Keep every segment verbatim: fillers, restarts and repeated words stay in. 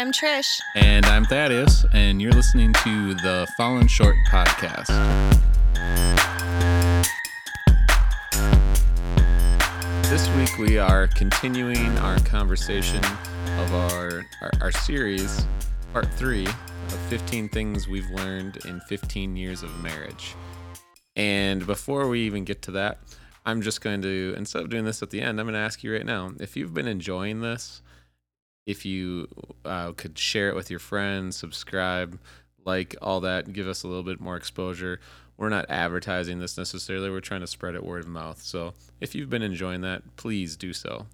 I'm Trish. And I'm Thaddeus, and you're listening to the Fallen Short Podcast. This week we are continuing our conversation of our, our, our series, part three, of fifteen things we've learned in fifteen years of marriage. And before we even get to that, I'm just going to, instead of doing this at the end, I'm going to ask you right now, if you've been enjoying this, if you uh, could share it with your friends, subscribe, like, all that, give us a little bit more exposure. We're not advertising this necessarily. We're trying to spread it word of mouth. So if you've been enjoying that, please do so.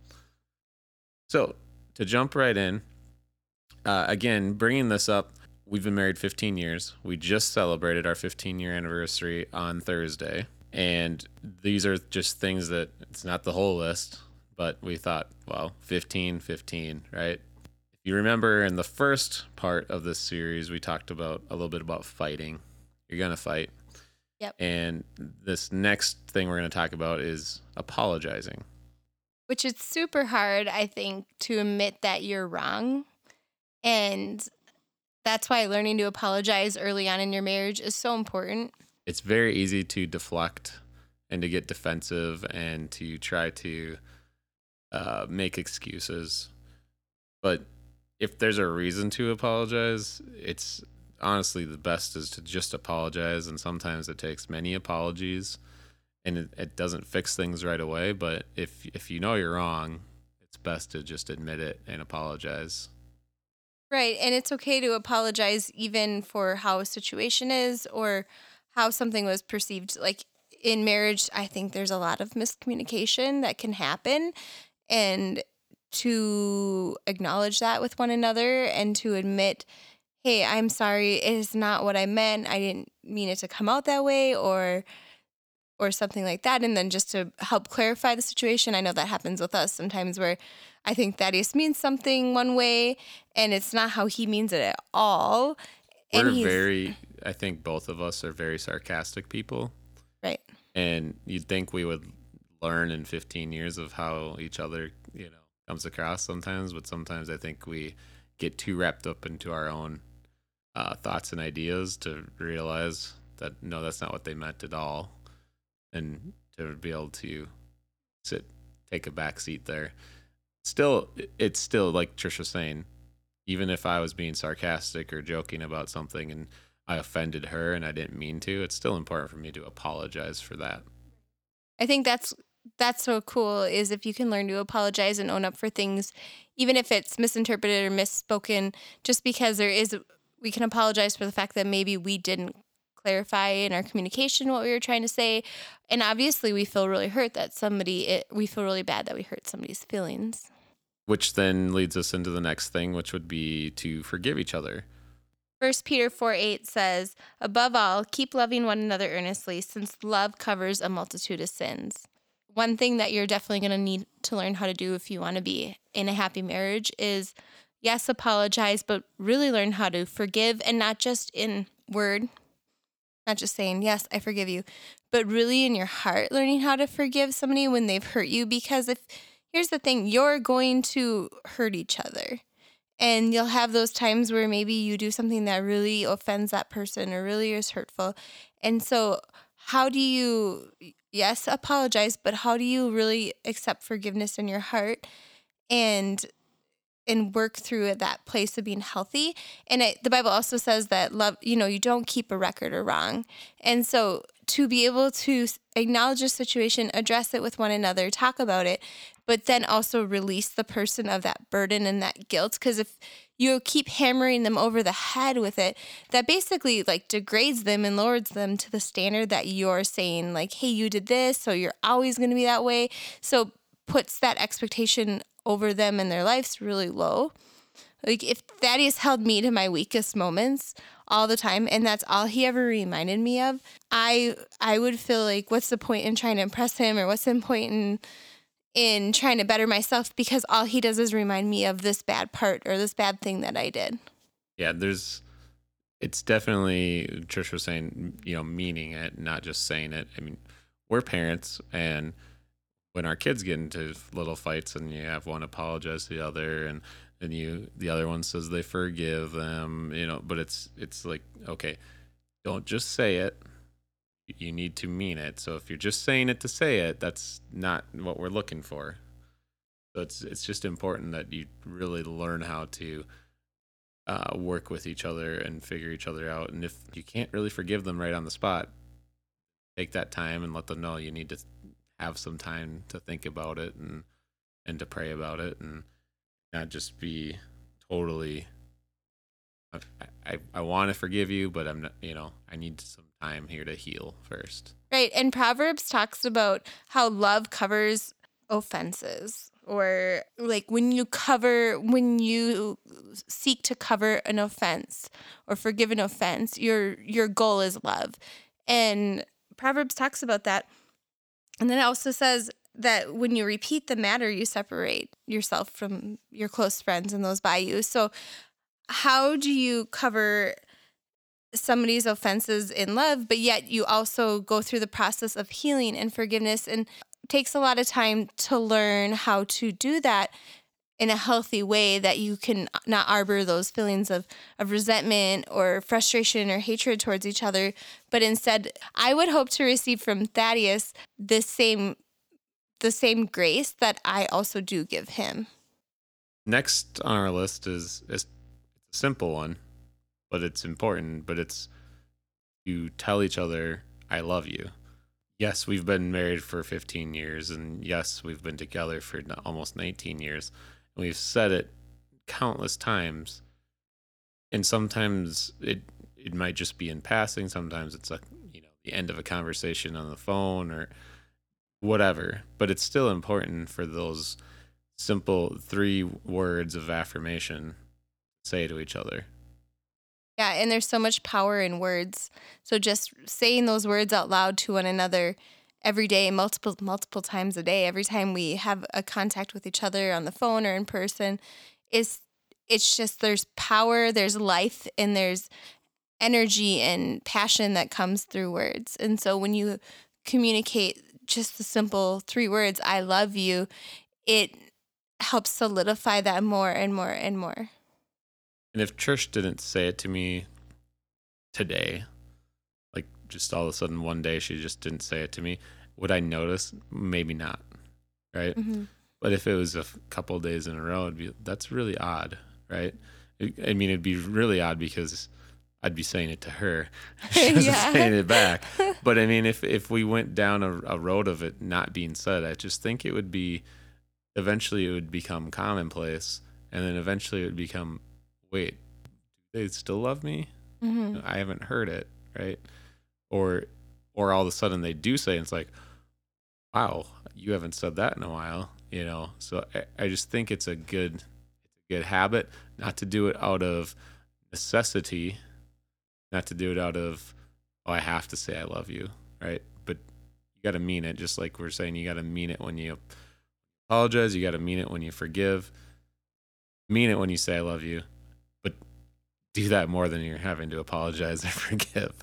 So to jump right in, uh, again, bringing this up, we've been married fifteen years. We just celebrated our fifteen-year anniversary on Thursday. And these are just things that, it's not the whole list, but we thought, well, fifteen, fifteen, right? If you remember in the first part of this series, we talked about a little bit about fighting. You're going to fight. Yep. And this next thing we're going to talk about is apologizing. Which is super hard, I think, to admit that you're wrong. And that's why learning to apologize early on in your marriage is so important. It's very easy to deflect and to get defensive and to try to uh, make excuses. But if there's a reason to apologize, it's honestly the best is to just apologize. And sometimes it takes many apologies and it, it doesn't fix things right away. But if if you know you're wrong, it's best to just admit it and apologize. Right. And it's okay to apologize even for how a situation is or how something was perceived. Like in marriage, I think there's a lot of miscommunication that can happen, and to acknowledge that with one another and to admit, hey, I'm sorry, it is not what I meant. I didn't mean it to come out that way or or something like that. And then just to help clarify the situation. I know that happens with us sometimes where I think Thaddeus means something one way and it's not how he means it at all. We're and very, I think both of us are very sarcastic people. Right. And you'd think we would learn in fifteen years of how each other, you know, comes across sometimes. But sometimes I think we get too wrapped up into our own uh, thoughts and ideas to realize that, no, that's not what they meant at all. And to be able to sit, take a back seat there. Still, it's still, like Trish was saying, even if I was being sarcastic or joking about something and I offended her and I didn't mean to, it's still important for me to apologize for that. I think that's that's so cool is if you can learn to apologize and own up for things, even if it's misinterpreted or misspoken, just because there is, we can apologize for the fact that maybe we didn't clarify in our communication what we were trying to say. And obviously we feel really hurt that somebody, it, we feel really bad that we hurt somebody's feelings. Which then leads us into the next thing, which would be to forgive each other. First Peter four eight says, above all, keep loving one another earnestly, since love covers a multitude of sins. One thing that you're definitely going to need to learn how to do if you want to be in a happy marriage is, yes, apologize, but really learn how to forgive, and not just in word, not just saying, yes, I forgive you, but really in your heart, learning how to forgive somebody when they've hurt you. Because if Here's the thing, you're going to hurt each other, and you'll have those times where maybe you do something that really offends that person or really is hurtful. And so how do you, yes, apologize, but how do you really accept forgiveness in your heart and and work through at that place of being healthy? And it, the Bible also says that love, you know, you don't keep a record of wrong. And so to be able to acknowledge a situation, address it with one another, talk about it, but then also release the person of that burden and that guilt. Because if you keep hammering them over the head with it, that basically like degrades them and lowers them to the standard that you're saying, like, hey, you did this, so you're always going to be that way. So puts that expectation over them and their life's really low. Like if Thaddeus held me to my weakest moments all the time, and that's all he ever reminded me of, I I would feel like, what's the point in trying to impress him, or what's the point in in trying to better myself, because all he does is remind me of this bad part or this bad thing that I did. Yeah, there's, it's definitely, Trish was saying, you know, meaning it, not just saying it. I mean, we're parents, and when our kids get into little fights and you have one apologize to the other, and Then you, the other one says they forgive them, you know, but it's, it's like, okay, don't just say it. You need to mean it. So if you're just saying it to say it, that's not what we're looking for. So it's, it's just important that you really learn how to uh, work with each other and figure each other out. And if you can't really forgive them right on the spot, take that time and let them know you need to have some time to think about it and, and to pray about it and not just be totally, I, I, I want to forgive you, but I'm not, you know, I need some time here to heal first. Right. And Proverbs talks about how love covers offenses, or like when you cover, when you seek to cover an offense or forgive an offense, your, your goal is love. And Proverbs talks about that. And then it also says that when you repeat the matter, you separate yourself from your close friends and those by you. So how do you cover somebody's offenses in love, but yet you also go through the process of healing and forgiveness? And it takes a lot of time to learn how to do that in a healthy way, that you can not harbor those feelings of, of resentment or frustration or hatred towards each other. But instead, I would hope to receive from Thaddeus the same the same grace that I also do give him. Next on our list is, is a simple one, but it's important, but it's you tell each other, I love you. Yes, we've been married for fifteen years, and yes, we've been together for almost nineteen years. And we've said it countless times, and sometimes it it might just be in passing. Sometimes it's like, you know, the end of a conversation on the phone or whatever, but it's still important for those simple three words of affirmation to say to each other. Yeah, and there's so much power in words. So just saying those words out loud to one another every day, multiple multiple times a day, every time we have a contact with each other on the phone or in person, is it's just there's power, there's life, and there's energy and passion that comes through words. And so when you communicate just the simple three words, I love you, it helps solidify that more and more and more. And if Trish didn't say it to me today, like just all of a sudden one day she just didn't say it to me, would I notice? Maybe not, right? Mm-hmm. But if it was a couple of days in a row, it'd be, that's really odd, right? I mean, it'd be really odd because I'd be saying it to her. She wasn't yeah. saying it back. But I mean, if, if we went down a, a road of it not being said, I just think it would be, eventually it would become commonplace. And then eventually it would become, wait, do they still love me? Mm-hmm. I haven't heard it, right? Or or all of a sudden they do say, and it's like, wow, you haven't said that in a while, you know? So I, I just think it's a good, it's a good habit not to do it out of necessity, not to do it out of, oh, I have to say I love you, right? But you got to mean it, just like we're saying, you got to mean it when you apologize, you got to mean it when you forgive, mean it when you say I love you, but do that more than you're having to apologize and forgive.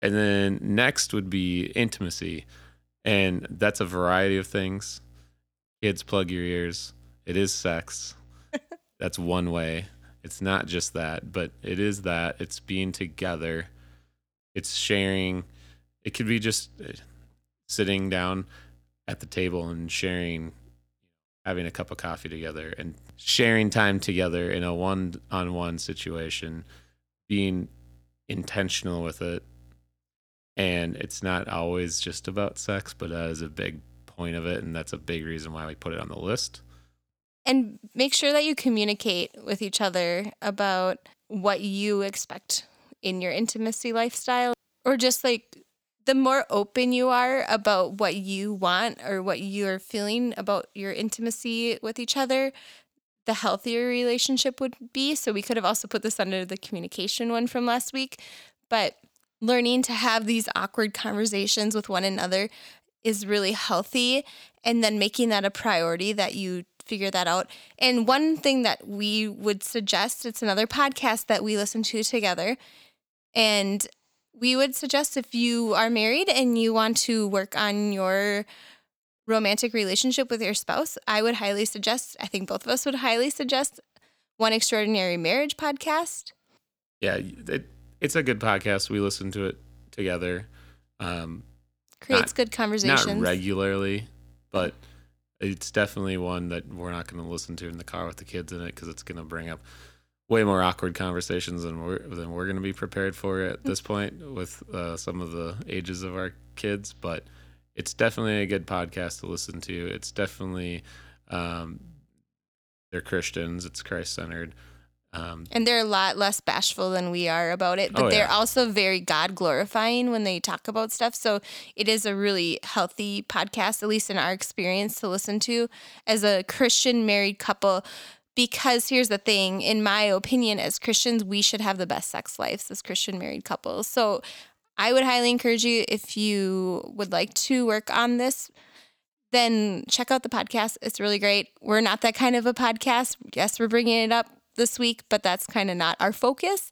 And then next would be intimacy, and that's a variety of things. Kids, plug your ears. It is sex. That's one way. It's not just that, but it is that. It's being together. It's sharing. It could be just sitting down at the table and sharing, having a cup of coffee together and sharing time together in a one-on-one situation, being intentional with it. And it's not always just about sex, but that is a big point of it, and that's a big reason why we put it on the list. And make sure that you communicate with each other about what you expect in your intimacy lifestyle, or just like the more open you are about what you want or what you're feeling about your intimacy with each other, the healthier relationship would be. So we could have also put this under the communication one from last week, but learning to have these awkward conversations with one another is really healthy, and then making that a priority that you figure that out. And one thing that we would suggest, it's another podcast that we listen to together, and we would suggest if you are married and you want to work on your romantic relationship with your spouse, I would highly suggest, I think both of us would highly suggest One Extraordinary Marriage podcast. Yeah, it, it's a good podcast. We listen to it together. Um, Creates not, good conversations. Not regularly, but it's definitely one that we're not going to listen to in the car with the kids in it because it's going to bring up way more awkward conversations than we're, than we're going to be prepared for at this point with uh, some of the ages of our kids. But it's definitely a good podcast to listen to. It's definitely, um, they're Christians. It's Christ-centered. Um, and they're a lot less bashful than we are about it, but oh, they're yeah. also very God-glorifying when they talk about stuff. So it is a really healthy podcast, at least in our experience, to listen to as a Christian married couple. Because here's the thing, in my opinion, as Christians, we should have the best sex lives as Christian married couples. So I would highly encourage you, if you would like to work on this, then check out the podcast. It's really great. We're not that kind of a podcast. Yes, we're bringing it up this week, but that's kind of not our focus.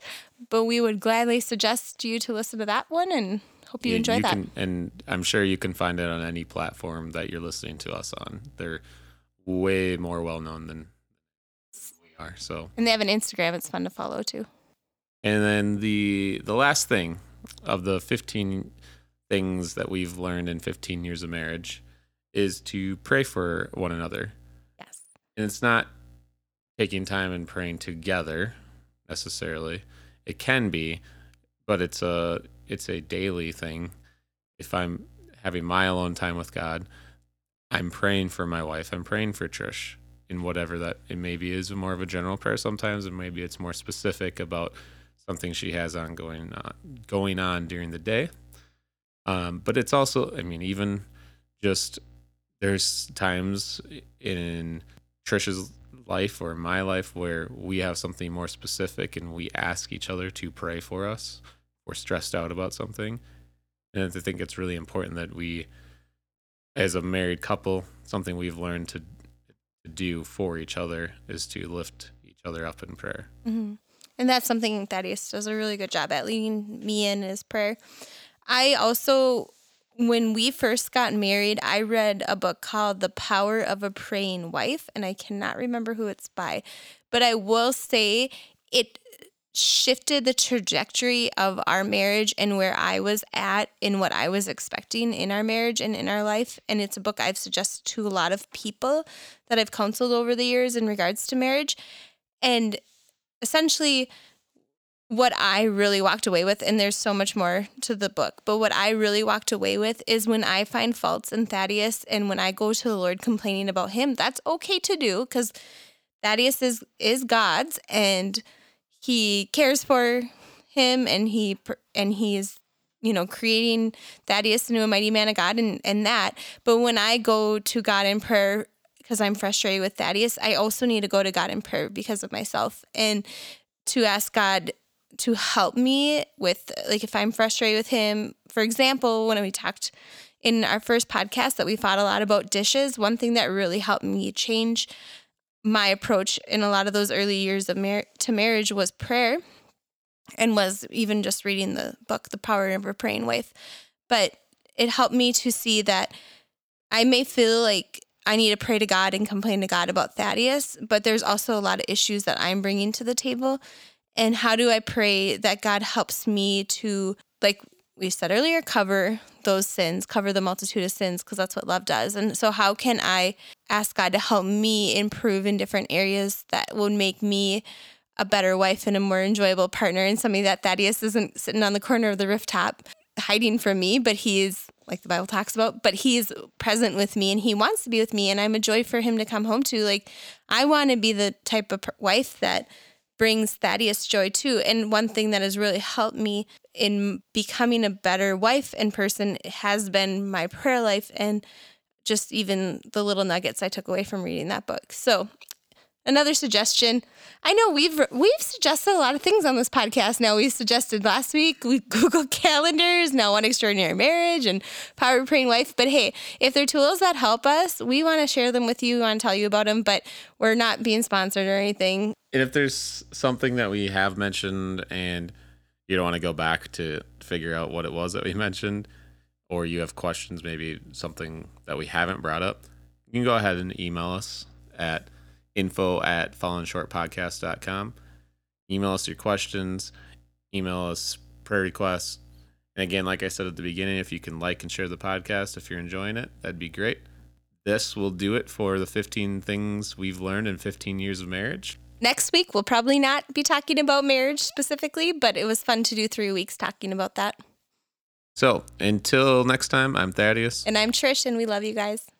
But we would gladly suggest you to listen to that one and hope you, you enjoy you that. Can, and I'm sure you can find it on any platform that you're listening to us on. They're way more well-known than we are. So, and they have an Instagram. It's fun to follow, too. And then the the last thing of the fifteen things that we've learned in fifteen years of marriage is to pray for one another. Yes. And it's not taking time and praying together necessarily. It can be, but it's a it's a daily thing. If I'm having my alone time with God, I'm praying for my wife, I'm praying for Trish, in whatever that it maybe is, more of a general prayer sometimes, and maybe it's more specific about something she has ongoing uh, going on during the day. Um, but it's also, I mean, even just there's times in Trish's life or my life where we have something more specific and we ask each other to pray for us. We're stressed out about something. And I think it's really important that we, as a married couple, something we've learned to, to do for each other is to lift each other up in prayer. Mm-hmm. And that's something Thaddeus does a really good job at, leading me in his prayer. I also, when we first got married, I read a book called The Power of a Praying Wife, and I cannot remember who it's by, but I will say it shifted the trajectory of our marriage and where I was at and what I was expecting in our marriage and in our life. And it's a book I've suggested to a lot of people that I've counseled over the years in regards to marriage. And essentially, what I really walked away with, and there's so much more to the book, but what I really walked away with is when I find faults in Thaddeus and when I go to the Lord complaining about him, that's okay to do because Thaddeus is, is God's and he cares for him and he and he is, you know, creating Thaddeus into a mighty man of God and, and that. But when I go to God in prayer because I'm frustrated with Thaddeus, I also need to go to God in prayer because of myself and to ask God to help me with, like, if I'm frustrated with him. For example, when we talked in our first podcast that we fought a lot about dishes, one thing that really helped me change my approach in a lot of those early years of mar- to marriage was prayer, and was even just reading the book, The Power of a Praying Wife. But it helped me to see that I may feel like I need to pray to God and complain to God about Thaddeus, but there's also a lot of issues that I'm bringing to the table. And how do I pray that God helps me to, like we said earlier, cover those sins, cover the multitude of sins, because that's what love does. And so how can I ask God to help me improve in different areas that would make me a better wife and a more enjoyable partner, and somebody that Thaddeus isn't sitting on the corner of the rooftop hiding from me, but he is, like the Bible talks about, but he is present with me and he wants to be with me and I'm a joy for him to come home to. Like, I want to be the type of wife that brings Thaddeus joy too. And one thing that has really helped me in becoming a better wife and person has been my prayer life and just even the little nuggets I took away from reading that book. So another suggestion. I know we've we've suggested a lot of things on this podcast. Now, we suggested last week, we Google calendars, now One Extraordinary Marriage and Power of Praying Wife. But hey, if they're tools that help us, we want to share them with you. We want to tell you about them, but we're not being sponsored or anything. And if there's something that we have mentioned and you don't want to go back to figure out what it was that we mentioned, or you have questions, maybe something that we haven't brought up, you can go ahead and email us at info at fallen short podcast dot com. Email us your questions, email us prayer requests. And again, like I said at the beginning, if you can like and share the podcast, if you're enjoying it, that'd be great. This will do it for the fifteen things we've learned in fifteen years of marriage. Next week, we'll probably not be talking about marriage specifically, but it was fun to do three weeks talking about that. So until next time, I'm Thaddeus. And I'm Trish, and we love you guys.